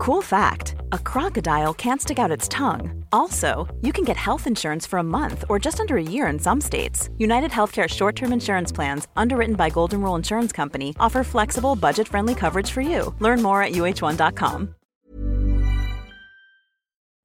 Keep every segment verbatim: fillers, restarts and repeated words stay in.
Cool fact, a crocodile can't stick out its tongue. Also, you can get health insurance for a month or just under a year in some states. UnitedHealthcare short-term insurance plans, underwritten by Golden Rule Insurance Company, offer flexible, budget-friendly coverage for you. Learn more at U H one dot com.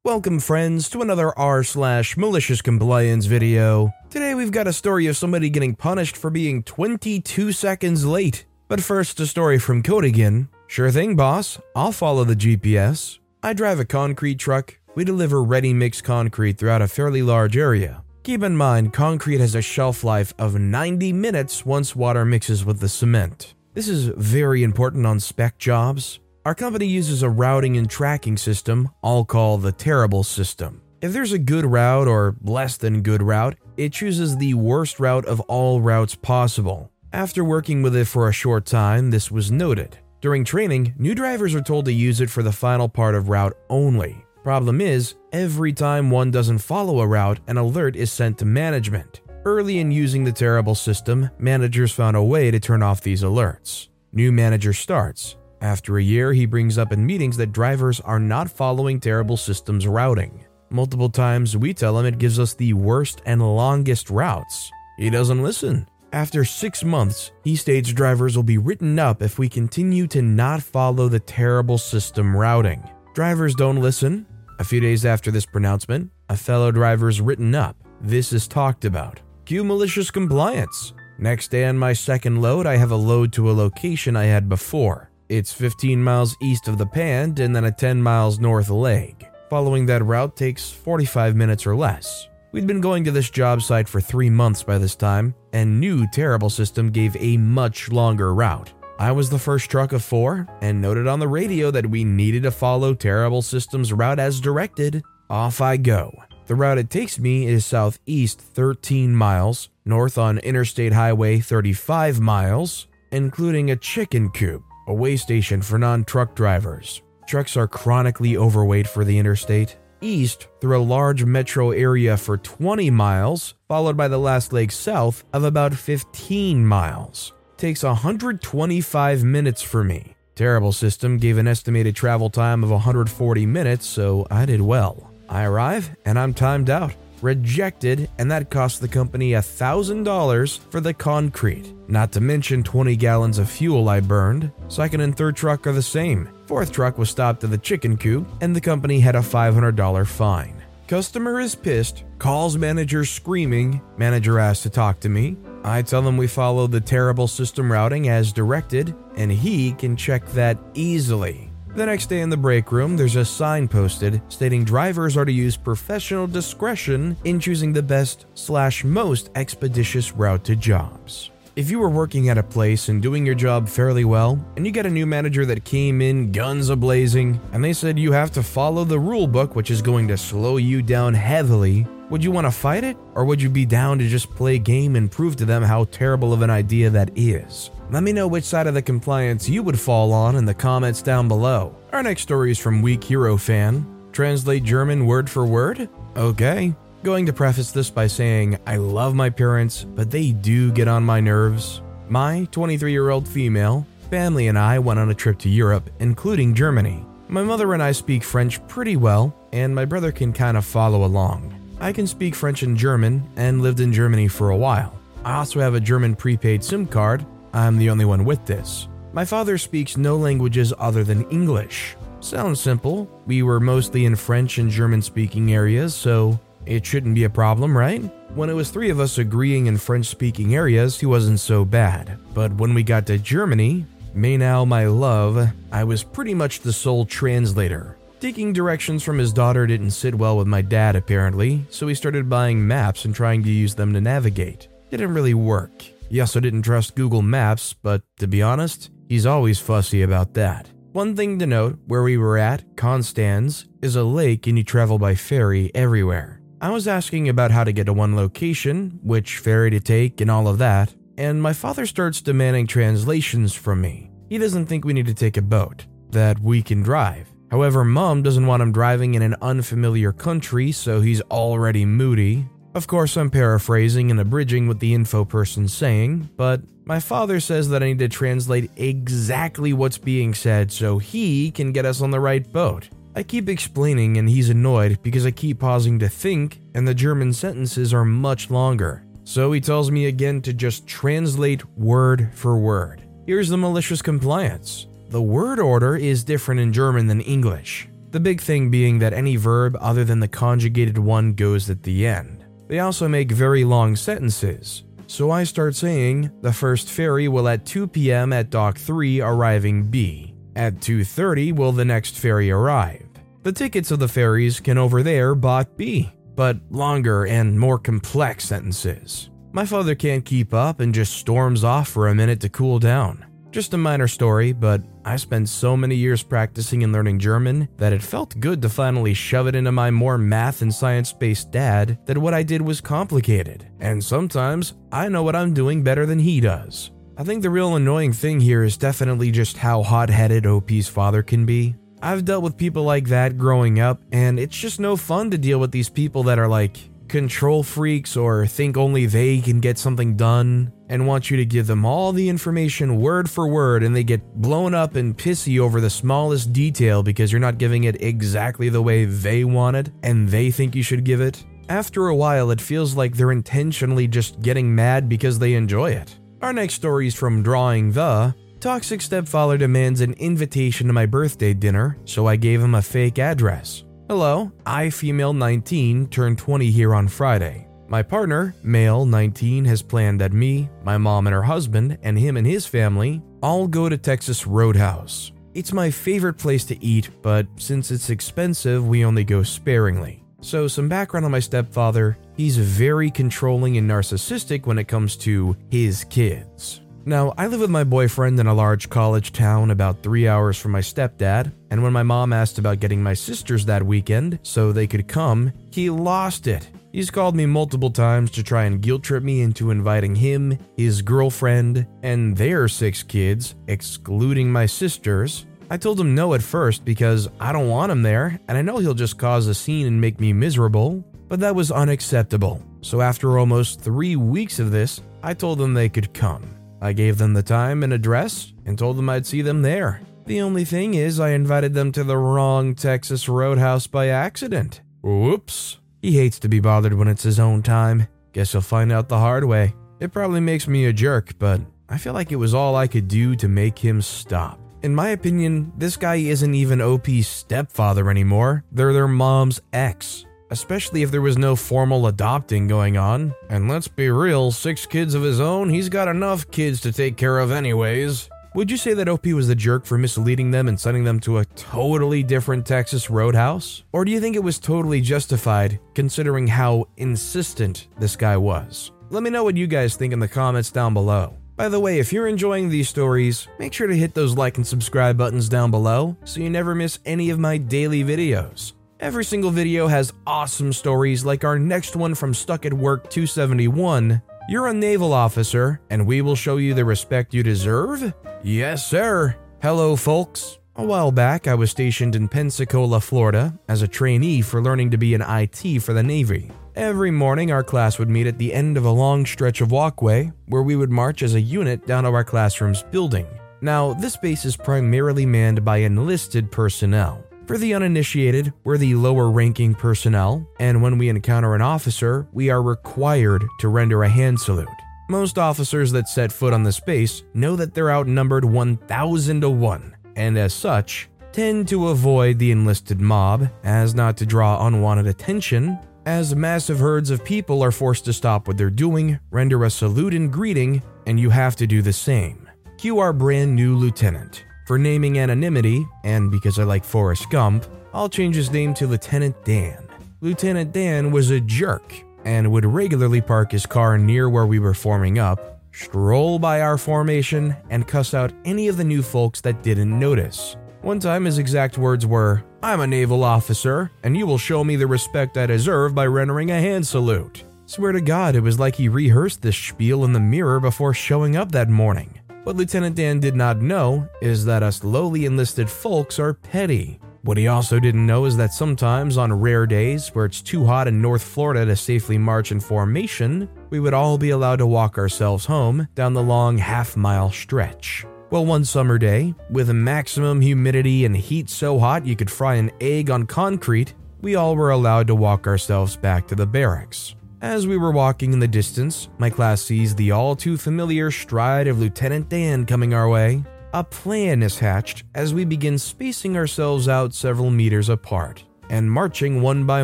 Welcome, friends, to another r slash malicious compliance video. Today we've got a story of somebody getting punished for being twenty-two seconds late. But first, a story from Codigan. Sure thing, boss. I'll follow the G P S. I drive a concrete truck. We deliver ready-mix concrete throughout a fairly large area. Keep in mind, concrete has a shelf life of ninety minutes once water mixes with the cement. This is very important on spec jobs. Our company uses a routing and tracking system I'll call the Terrible System. If there's a good route or less than good route, it chooses the worst route of all routes possible. After working with it for a short time, this was noted. During training, new drivers are told to use it for the final part of route only. Problem is, every time one doesn't follow a route, an alert is sent to management. Early in using the Terrible System, managers found a way to turn off these alerts. New manager starts. After a year, he brings up in meetings that drivers are not following Terrible System's routing. Multiple times, we tell him it gives us the worst and longest routes. He doesn't listen. After six months, he states drivers will be written up if we continue to not follow the Terrible System routing. Drivers don't listen. A few days after this pronouncement, a fellow driver is written up. This is talked about. Cue malicious compliance. Next day on my second load, I have a load to a location I had before. It's fifteen miles east of the pand and then a ten miles north leg. Following that route takes forty-five minutes or less. We'd been going to this job site for three months by this time, and new Terrible System gave a much longer route. I was the first truck of four and noted on the radio that we needed to follow Terrible System's route as directed. Off I go. The route it takes me is southeast thirteen miles, north on Interstate Highway thirty-five miles, including a chicken coop, a way station for non-truck drivers. Trucks are chronically overweight for the interstate. East through a large metro area for twenty miles, followed by the last leg south of about fifteen miles. Takes one hundred twenty-five minutes for me. Terrible System gave an estimated travel time of one hundred forty minutes, so I did well. I arrive and I'm timed out. Rejected, and that cost the company one thousand dollars for the concrete. Not to mention twenty gallons of fuel I burned. Second and third truck are the same. Fourth truck was stopped at the chicken coop, and the company had a five hundred dollars fine. Customer is pissed, calls manager screaming. Manager asks to talk to me. I tell them we follow the Terrible System routing as directed, and he can check that easily. The next day in the break room, there's a sign posted stating drivers are to use professional discretion in choosing the best slash most expeditious route to jobs. If you were working at a place and doing your job fairly well, and you get a new manager that came in guns a-blazing, and they said you have to follow the rule book, which is going to slow you down heavily, would you want to fight it? Or would you be down to just play game and prove to them how terrible of an idea that is? Let me know which side of the compliance you would fall on in the comments down below. Our next story is from Weak Hero Fan. Translate German word for word? Okay. Going to preface this by saying, I love my parents, but they do get on my nerves. My twenty-three-year-old female family and I went on a trip to Europe, including Germany. My mother and I speak French pretty well, and my brother can kind of follow along. I can speak French and German, and lived in Germany for a while. I also have a German prepaid SIM card. I'm the only one with this. My father speaks no languages other than English. Sounds simple. We were mostly in French and German-speaking areas, so it shouldn't be a problem, right? When it was three of us agreeing in French-speaking areas, he wasn't so bad. But when we got to Germany, Mainau, my love, I was pretty much the sole translator. Taking directions from his daughter didn't sit well with my dad, apparently, so he started buying maps and trying to use them to navigate. Didn't really work. He also didn't trust Google Maps, but to be honest, he's always fussy about that. One thing to note, where we were at, Constance, is a lake and you travel by ferry everywhere. I was asking about how to get to one location, which ferry to take and all of that, and my father starts demanding translations from me. He doesn't think we need to take a boat, that we can drive. However, Mom doesn't want him driving in an unfamiliar country, so he's already moody. Of course, I'm paraphrasing and abridging what the info person's saying, but my father says that I need to translate exactly what's being said so he can get us on the right boat. I keep explaining and he's annoyed because I keep pausing to think and the German sentences are much longer. So he tells me again to just translate word for word. Here's the malicious compliance. The word order is different in German than English. The big thing being that any verb other than the conjugated one goes at the end. They also make very long sentences. So I start saying, the first ferry will at two p.m. at Dock three arriving B. At two thirty will the next ferry arrive. The tickets of the ferries can over there bot B, but longer and more complex sentences. My father can't keep up and just storms off for a minute to cool down. Just a minor story, but I spent so many years practicing and learning German that it felt good to finally shove it into my more math and science-based dad that what I did was complicated, and sometimes I know what I'm doing better than he does. I think the real annoying thing here is definitely just how hot-headed O P's father can be. I've dealt with people like that growing up, and it's just no fun to deal with these people that are like control freaks or think only they can get something done and want you to give them all the information word for word and they get blown up and pissy over the smallest detail because you're not giving it exactly the way they want it and they think you should give it. After a while, it feels like they're intentionally just getting mad because they enjoy it. Our next story is from Drawing The. Toxic stepfather demands an invitation to my birthday dinner, so I gave him a fake address. Hello, I, female nineteen, turned twenty here on Friday. My partner, male nineteen, has planned that me, my mom and her husband, and him and his family all go to Texas Roadhouse. It's my favorite place to eat, but since it's expensive, we only go sparingly. So some background on my stepfather, he's very controlling and narcissistic when it comes to his kids. Now, I live with my boyfriend in a large college town about three hours from my stepdad, and when my mom asked about getting my sisters that weekend so they could come, he lost it. He's called me multiple times to try and guilt trip me into inviting him, his girlfriend, and their six kids, excluding my sisters. I told him no at first because I don't want him there and I know he'll just cause a scene and make me miserable, but that was unacceptable. So after almost three weeks of this, I told them they could come. I gave them the time and address and told them I'd see them there. The only thing is I invited them to the wrong Texas Roadhouse by accident. Whoops. He hates to be bothered when it's his own time. Guess he'll find out the hard way. It probably makes me a jerk, but I feel like it was all I could do to make him stop. In my opinion, this guy isn't even O P's stepfather anymore, they're their mom's ex. Especially if there was no formal adopting going on. And let's be real, six kids of his own, he's got enough kids to take care of anyways. Would you say that O P was the jerk for misleading them and sending them to a totally different Texas Roadhouse? Or do you think it was totally justified, considering how insistent this guy was? Let me know what you guys think in the comments down below. By the way, if you're enjoying these stories, make sure to hit those like and subscribe buttons down below so you never miss any of my daily videos. Every single video has awesome stories like our next one from Stuck at Work two seventy-one. You're a naval officer, and we will show you the respect you deserve? Yes, sir. Hello, folks. A while back, I was stationed in Pensacola, Florida, as a trainee for learning to be an I T for the Navy. Every morning, our class would meet at the end of a long stretch of walkway where we would march as a unit down to our classroom's building. Now, this base is primarily manned by enlisted personnel. For the uninitiated, we're the lower-ranking personnel, and when we encounter an officer, we are required to render a hand salute. Most officers that set foot on this base know that they're outnumbered one thousand to one, and as such, tend to avoid the enlisted mob as not to draw unwanted attention, as massive herds of people are forced to stop what they're doing, render a salute and greeting, and you have to do the same. Cue our brand new lieutenant. For naming anonymity, and because I like Forrest Gump, I'll change his name to Lieutenant Dan. Lieutenant Dan was a jerk, and would regularly park his car near where we were forming up, stroll by our formation, and cuss out any of the new folks that didn't notice. One time his exact words were, "I'm a naval officer, and you will show me the respect I deserve by rendering a hand salute." Swear to God, it was like he rehearsed this spiel in the mirror before showing up that morning. What Lieutenant Dan did not know is that us lowly enlisted folks are petty. What he also didn't know is that sometimes on rare days where it's too hot in North Florida to safely march in formation, we would all be allowed to walk ourselves home down the long half-mile stretch. Well, one summer day, with maximum humidity and heat so hot you could fry an egg on concrete, we all were allowed to walk ourselves back to the barracks. As we were walking in the distance, my class sees the all-too-familiar stride of Lieutenant Dan coming our way. A plan is hatched as we begin spacing ourselves out several meters apart and marching one by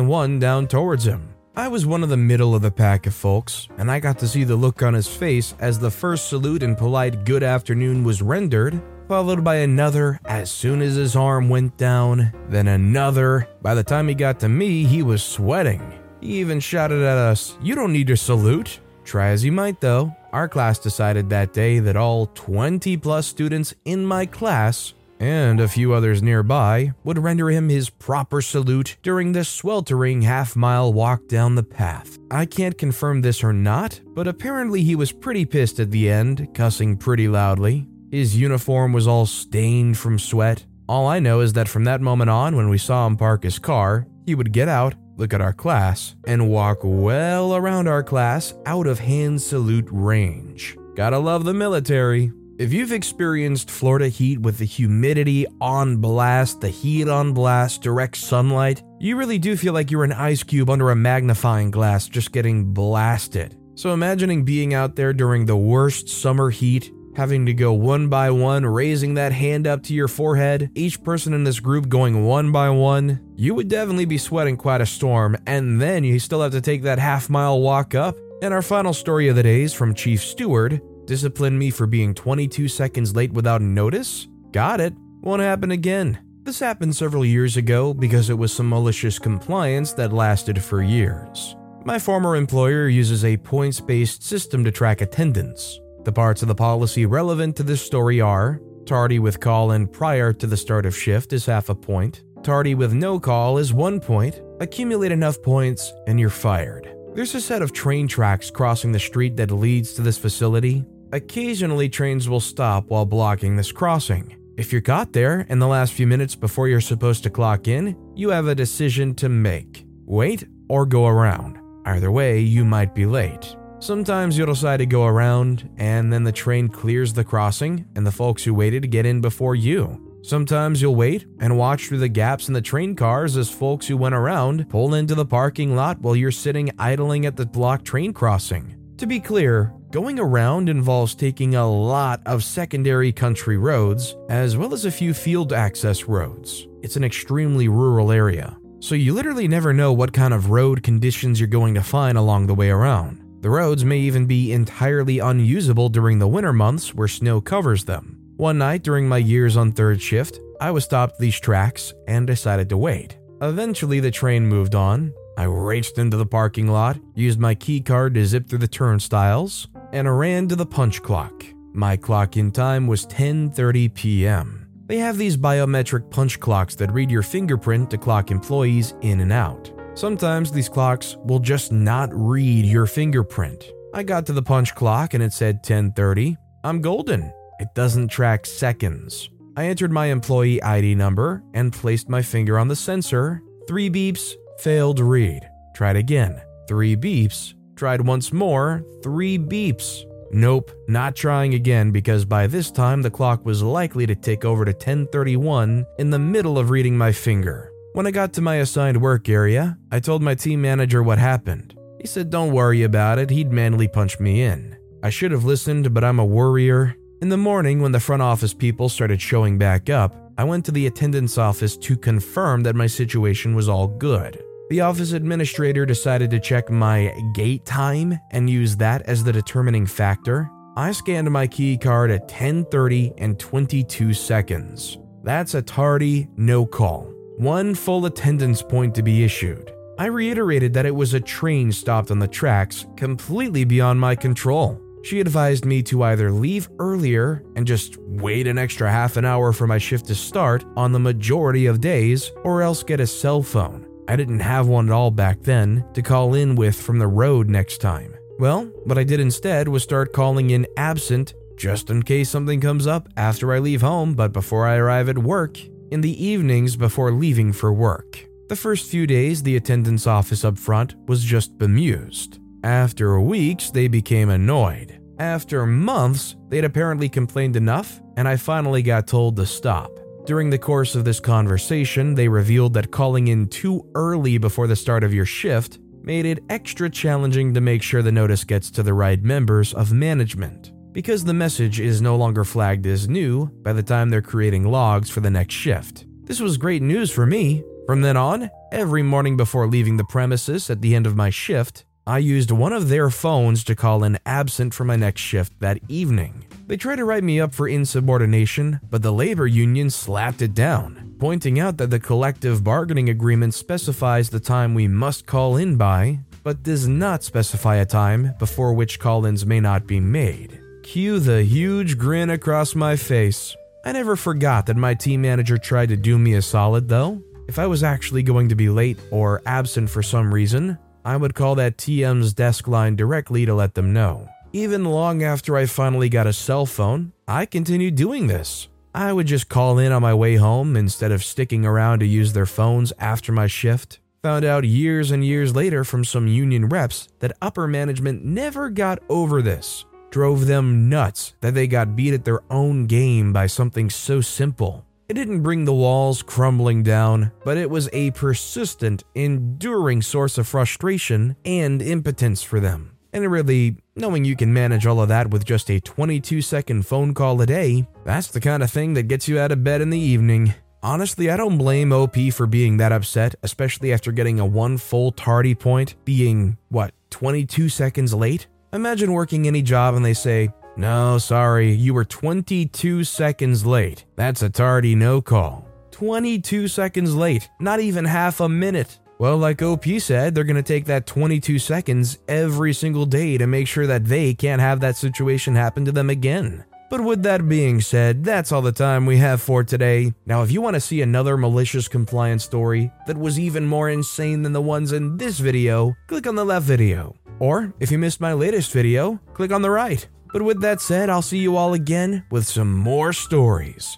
one down towards him. I was one of the middle of the pack of folks, and I got to see the look on his face as the first salute and polite good afternoon was rendered, followed by another as soon as his arm went down, then another. By the time he got to me, he was sweating. He even shouted at us, "You don't need to salute." Try as you might though, our class decided that day that all twenty plus students in my class and a few others nearby would render him his proper salute during this sweltering half-mile walk down the path. I can't confirm this or not, but apparently he was pretty pissed at the end, cussing pretty loudly. His uniform was all stained from sweat. All I know is that from that moment on, when we saw him park his car, he would get out, look at our class, and walk well around our class out of hand salute range. Gotta love the military. If you've experienced Florida heat with the humidity on blast, the heat on blast, direct sunlight, you really do feel like you're an ice cube under a magnifying glass just getting blasted. So imagining being out there during the worst summer heat, having to go one by one, raising that hand up to your forehead, each person in this group going one by one, you would definitely be sweating quite a storm, and then you still have to take that half-mile walk up. And our final story of the day is from Chief Steward. Discipline me for being twenty-two seconds late without notice? Got it. Won't happen again. This happened several years ago because it was some malicious compliance that lasted for years. My former employer uses a points-based system to track attendance. The parts of the policy relevant to this story are: tardy with call-in prior to the start of shift is half a point, tardy with no call is one point, accumulate enough points and you're fired. There's a set of train tracks crossing the street that leads to this facility. Occasionally trains will stop while blocking this crossing. If you're caught there in the last few minutes before you're supposed to clock in, you have a decision to make: wait or go around. Either way, you might be late. Sometimes you'll decide to go around, and then the train clears the crossing and the folks who waited get in before you. Sometimes you'll wait and watch through the gaps in the train cars as folks who went around pull into the parking lot while you're sitting idling at the blocked train crossing. To be clear, going around involves taking a lot of secondary country roads as well as a few field access roads. It's an extremely rural area, so you literally never know what kind of road conditions you're going to find along the way around. The roads may even be entirely unusable during the winter months where snow covers them. One night during my years on third shift, I was stopped these tracks and decided to wait. Eventually the train moved on. I raced into the parking lot, used my key card to zip through the turnstiles, and ran to the punch clock. My clock in time was ten thirty p.m. They have these biometric punch clocks that read your fingerprint to clock employees in and out. Sometimes these clocks will just not read your fingerprint. I got to the punch clock and it said ten thirty. I'm golden. It doesn't track seconds. I entered my employee I D number and placed my finger on the sensor. Three beeps, failed read. Tried again. Three beeps. Tried once more. Three beeps. Nope, not trying again, because by this time the clock was likely to tick over to ten thirty-one in the middle of reading my finger. When I got to my assigned work area, I told my team manager what happened. He said don't worry about it, he'd manually punch me in. I should have listened, but I'm a worrier. In the morning when the front office people started showing back up, I went to the attendance office to confirm that my situation was all good. The office administrator decided to check my gate time and use that as the determining factor. I scanned my key card at ten thirty and twenty-two seconds. That's a tardy no call. One full attendance point to be issued. I reiterated that it was a train stopped on the tracks, completely beyond my control. She advised me to either leave earlier and just wait an extra half an hour for my shift to start on the majority of days, or else get a cell phone. I didn't have one at all back then to call in with from the road next time. Well, what I did instead was start calling in absent just in case something comes up after I leave home but before I arrive at work. in the evenings before leaving for work. The first few days, the attendance office up front was just bemused. After weeks, they became annoyed. After months, they'd apparently complained enough, and I finally got told to stop. During the course of this conversation, they revealed that calling in too early before the start of your shift made it extra challenging to make sure the notice gets to the right members of management, because the message is no longer flagged as new by the time they're creating logs for the next shift. This was great news for me. From then on, every morning before leaving the premises at the end of my shift, I used one of their phones to call in absent for my next shift that evening. They tried to write me up for insubordination, but the labor union slapped it down, pointing out that the collective bargaining agreement specifies the time we must call in by, but does not specify a time before which call-ins may not be made. Cue the huge grin across my face. I never forgot that my team manager tried to do me a solid, though. If I was actually going to be late or absent for some reason, I would call that T M's desk line directly to let them know. Even long after I finally got a cell phone, I continued doing this. I would just call in on my way home instead of sticking around to use their phones after my shift. Found out years and years later from some union reps that upper management never got over this. Drove them nuts that they got beat at their own game by something so simple. It didn't bring the walls crumbling down, but it was a persistent, enduring source of frustration and impotence for them. And really, knowing you can manage all of that with just a twenty-two second phone call a day, that's the kind of thing that gets you out of bed in the evening. Honestly, I don't blame O P for being that upset, especially after getting a one full tardy point, being, what, twenty-two seconds late? Imagine working any job and they say, "No, sorry, you were twenty-two seconds late. That's a tardy no call." twenty-two seconds late, not even half a minute. Well, like O P said, they're going to take that twenty-two seconds every single day to make sure that they can't have that situation happen to them again. But with that being said, that's all the time we have for today. Now, if you want to see another malicious compliance story that was even more insane than the ones in this video, click on the left video. Or, if you missed my latest video, click on the right. But with that said, I'll see you all again with some more stories.